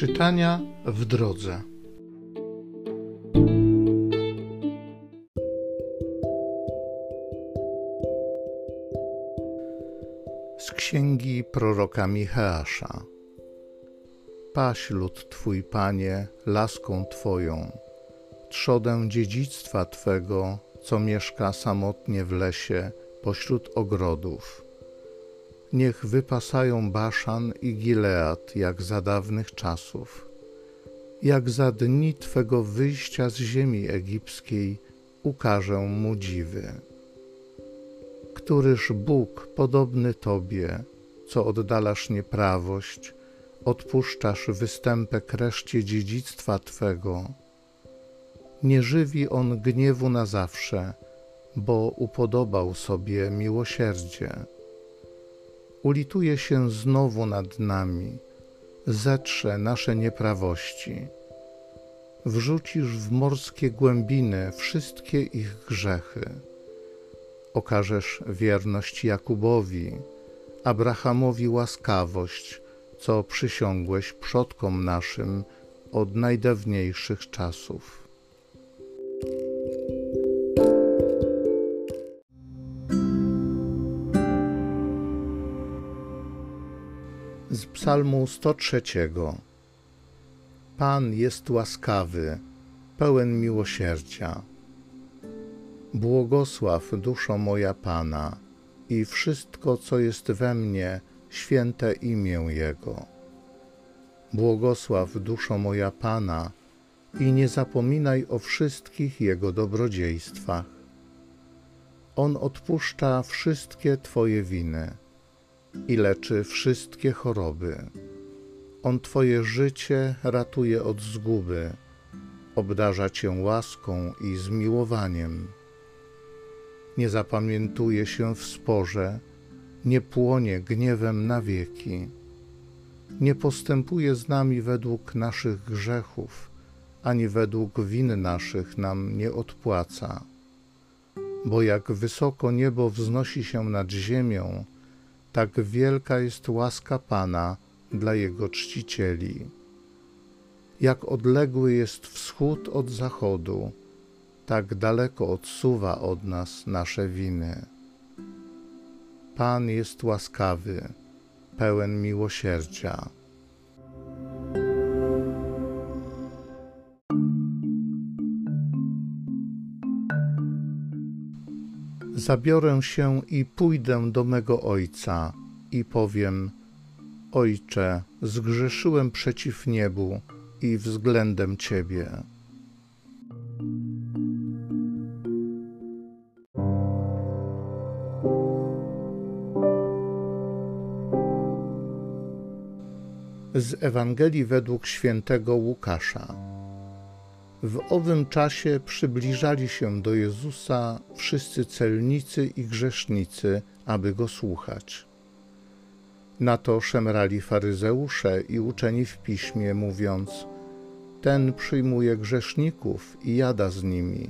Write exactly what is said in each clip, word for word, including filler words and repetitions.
Czytania w drodze. Z księgi proroka Micheasza. Paś lud Twój, Panie, laską Twoją, trzodę dziedzictwa Twego, co mieszka samotnie w lesie, pośród ogrodów. Niech wypasają Baszan i Gilead, jak za dawnych czasów, jak za dni Twego wyjścia z ziemi egipskiej, ukażę mu dziwy. Któryż Bóg podobny Tobie, co oddalasz nieprawość, odpuszczasz występek reszcie dziedzictwa Twego. Nie żywi on gniewu na zawsze, bo upodobał sobie miłosierdzie. Ulituje się znowu nad nami, zetrze nasze nieprawości. Wrzucisz w morskie głębiny wszystkie ich grzechy. Okażesz wierność Jakubowi, Abrahamowi łaskawość, co przysiągłeś przodkom naszym od najdawniejszych czasów. Z Psalmu sto trzeciego. Pan jest łaskawy, pełen miłosierdzia. Błogosław, duszo moja, Pana, i wszystko, co jest we mnie, święte imię Jego. Błogosław, duszo moja, Pana, i nie zapominaj o wszystkich Jego dobrodziejstwach. On odpuszcza wszystkie Twoje winy i leczy wszystkie choroby. On Twoje życie ratuje od zguby, obdarza Cię łaską i zmiłowaniem. Nie zapamiętuje się w sporze, nie płonie gniewem na wieki. Nie postępuje z nami według naszych grzechów, ani według win naszych nam nie odpłaca. Bo jak wysoko niebo wznosi się nad ziemią, tak wielka jest łaska Pana dla Jego czcicieli. Jak odległy jest wschód od zachodu, tak daleko odsuwa od nas nasze winy. Pan jest łaskawy, pełen miłosierdzia. Zabiorę się i pójdę do mego Ojca i powiem: Ojcze, zgrzeszyłem przeciw niebu i względem Ciebie. Z Ewangelii według świętego Łukasza. W owym czasie przybliżali się do Jezusa wszyscy celnicy i grzesznicy, aby Go słuchać. Na to szemrali faryzeusze i uczeni w piśmie, mówiąc: Ten przyjmuje grzeszników i jada z nimi.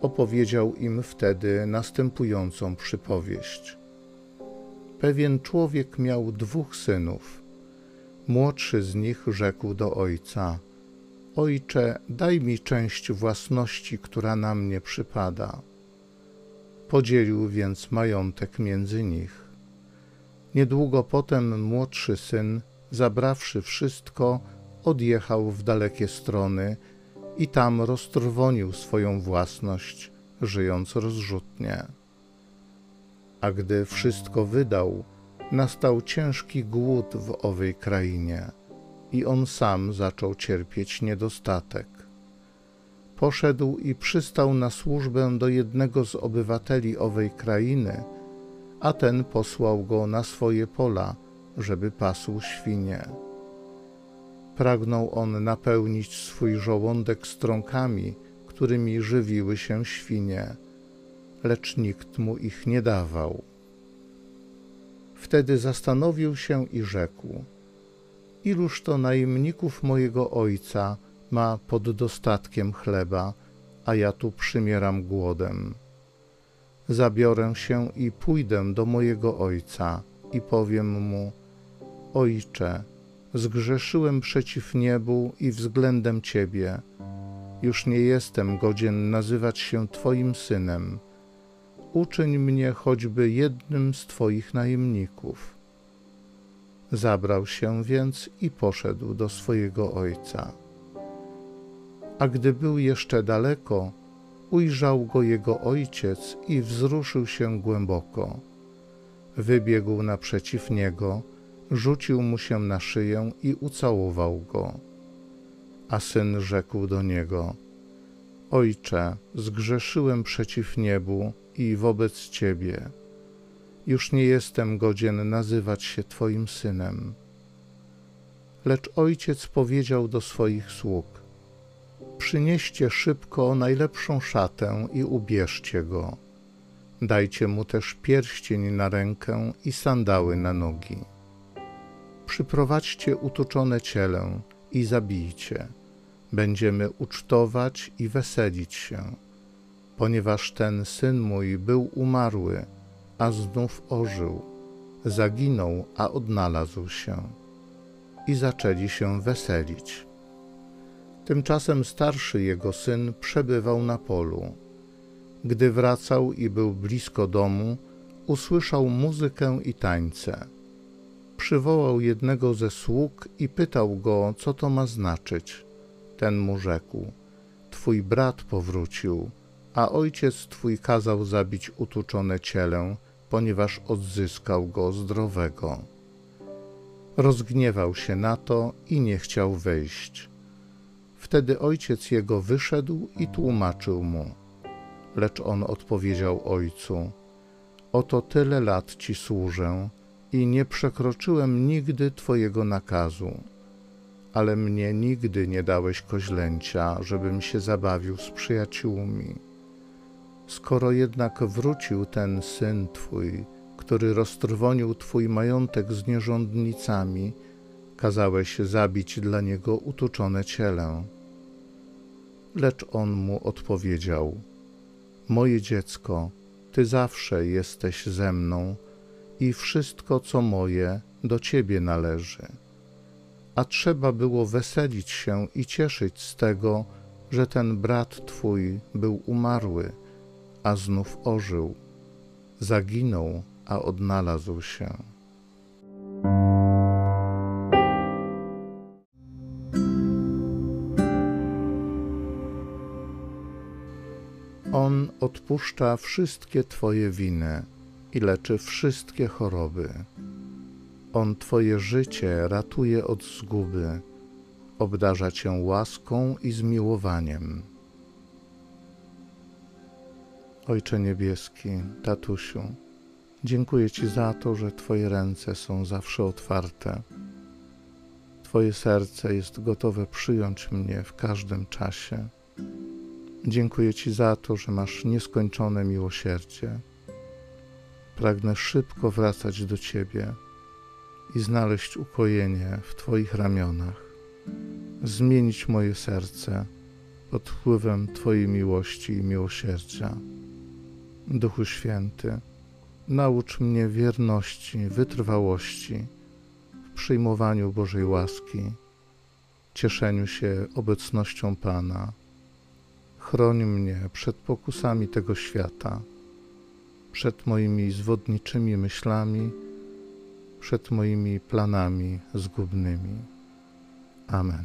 Opowiedział im wtedy następującą przypowieść. Pewien człowiek miał dwóch synów. Młodszy z nich rzekł do ojca: Ojcze, daj mi część własności, która na mnie przypada. Podzielił więc majątek między nich. Niedługo potem młodszy syn, zabrawszy wszystko, odjechał w dalekie strony i tam roztrwonił swoją własność, żyjąc rozrzutnie. A gdy wszystko wydał, nastał ciężki głód w owej krainie i on sam zaczął cierpieć niedostatek. Poszedł i przystał na służbę do jednego z obywateli owej krainy, a ten posłał go na swoje pola, żeby pasł świnie. Pragnął on napełnić swój żołądek strąkami, którymi żywiły się świnie, lecz nikt mu ich nie dawał. Wtedy zastanowił się i rzekł: Iluż to najemników mojego ojca ma pod dostatkiem chleba, a ja tu przymieram głodem. Zabiorę się i pójdę do mojego ojca i powiem mu: Ojcze, zgrzeszyłem przeciw niebu i względem Ciebie. Już nie jestem godzien nazywać się Twoim synem. Uczyń mnie choćby jednym z Twoich najemników. Zabrał się więc i poszedł do swojego ojca. A gdy był jeszcze daleko, ujrzał go jego ojciec i wzruszył się głęboko. Wybiegł naprzeciw niego, rzucił mu się na szyję i ucałował go. A syn rzekł do niego: Ojcze, zgrzeszyłem przeciw niebu i wobec Ciebie. Już nie jestem godzien nazywać się Twoim synem. Lecz ojciec powiedział do swoich sług: Przynieście szybko najlepszą szatę i ubierzcie go. Dajcie mu też pierścień na rękę i sandały na nogi. Przyprowadźcie utuczone cielę i zabijcie. Będziemy ucztować i weselić się, ponieważ ten syn mój był umarły, a znów ożył, zaginął, a odnalazł się. I zaczęli się weselić. Tymczasem starszy jego syn przebywał na polu. Gdy wracał i był blisko domu, usłyszał muzykę i tańce. Przywołał jednego ze sług i pytał go, co to ma znaczyć. Ten mu rzekł: Twój brat powrócił, a ojciec twój kazał zabić utuczone cielę, ponieważ odzyskał go zdrowego. Rozgniewał się na to i nie chciał wyjść. Wtedy ojciec jego wyszedł i tłumaczył mu. Lecz on odpowiedział ojcu: Oto tyle lat ci służę i nie przekroczyłem nigdy twojego nakazu, ale mnie nigdy nie dałeś koźlęcia, żebym się zabawił z przyjaciółmi. Skoro jednak wrócił ten syn twój, który roztrwonił twój majątek z nierządnicami, kazałeś zabić dla niego utuczone cielę. Lecz on mu odpowiedział: Moje dziecko, ty zawsze jesteś ze mną i wszystko, co moje, do ciebie należy. A trzeba było weselić się i cieszyć z tego, że ten brat twój był umarły, a znów ożył, zaginął, a odnalazł się. On odpuszcza wszystkie Twoje winy i leczy wszystkie choroby. On Twoje życie ratuje od zguby, obdarza Cię łaską i zmiłowaniem. Ojcze Niebieski, Tatusiu, dziękuję Ci za to, że Twoje ręce są zawsze otwarte. Twoje serce jest gotowe przyjąć mnie w każdym czasie. Dziękuję Ci za to, że masz nieskończone miłosierdzie. Pragnę szybko wracać do Ciebie i znaleźć ukojenie w Twoich ramionach. Zmienić moje serce pod wpływem Twojej miłości i miłosierdzia. Duchu Święty, naucz mnie wierności, wytrwałości w przyjmowaniu Bożej łaski, cieszeniu się obecnością Pana. Chroń mnie przed pokusami tego świata, przed moimi zwodniczymi myślami, przed moimi planami zgubnymi. Amen.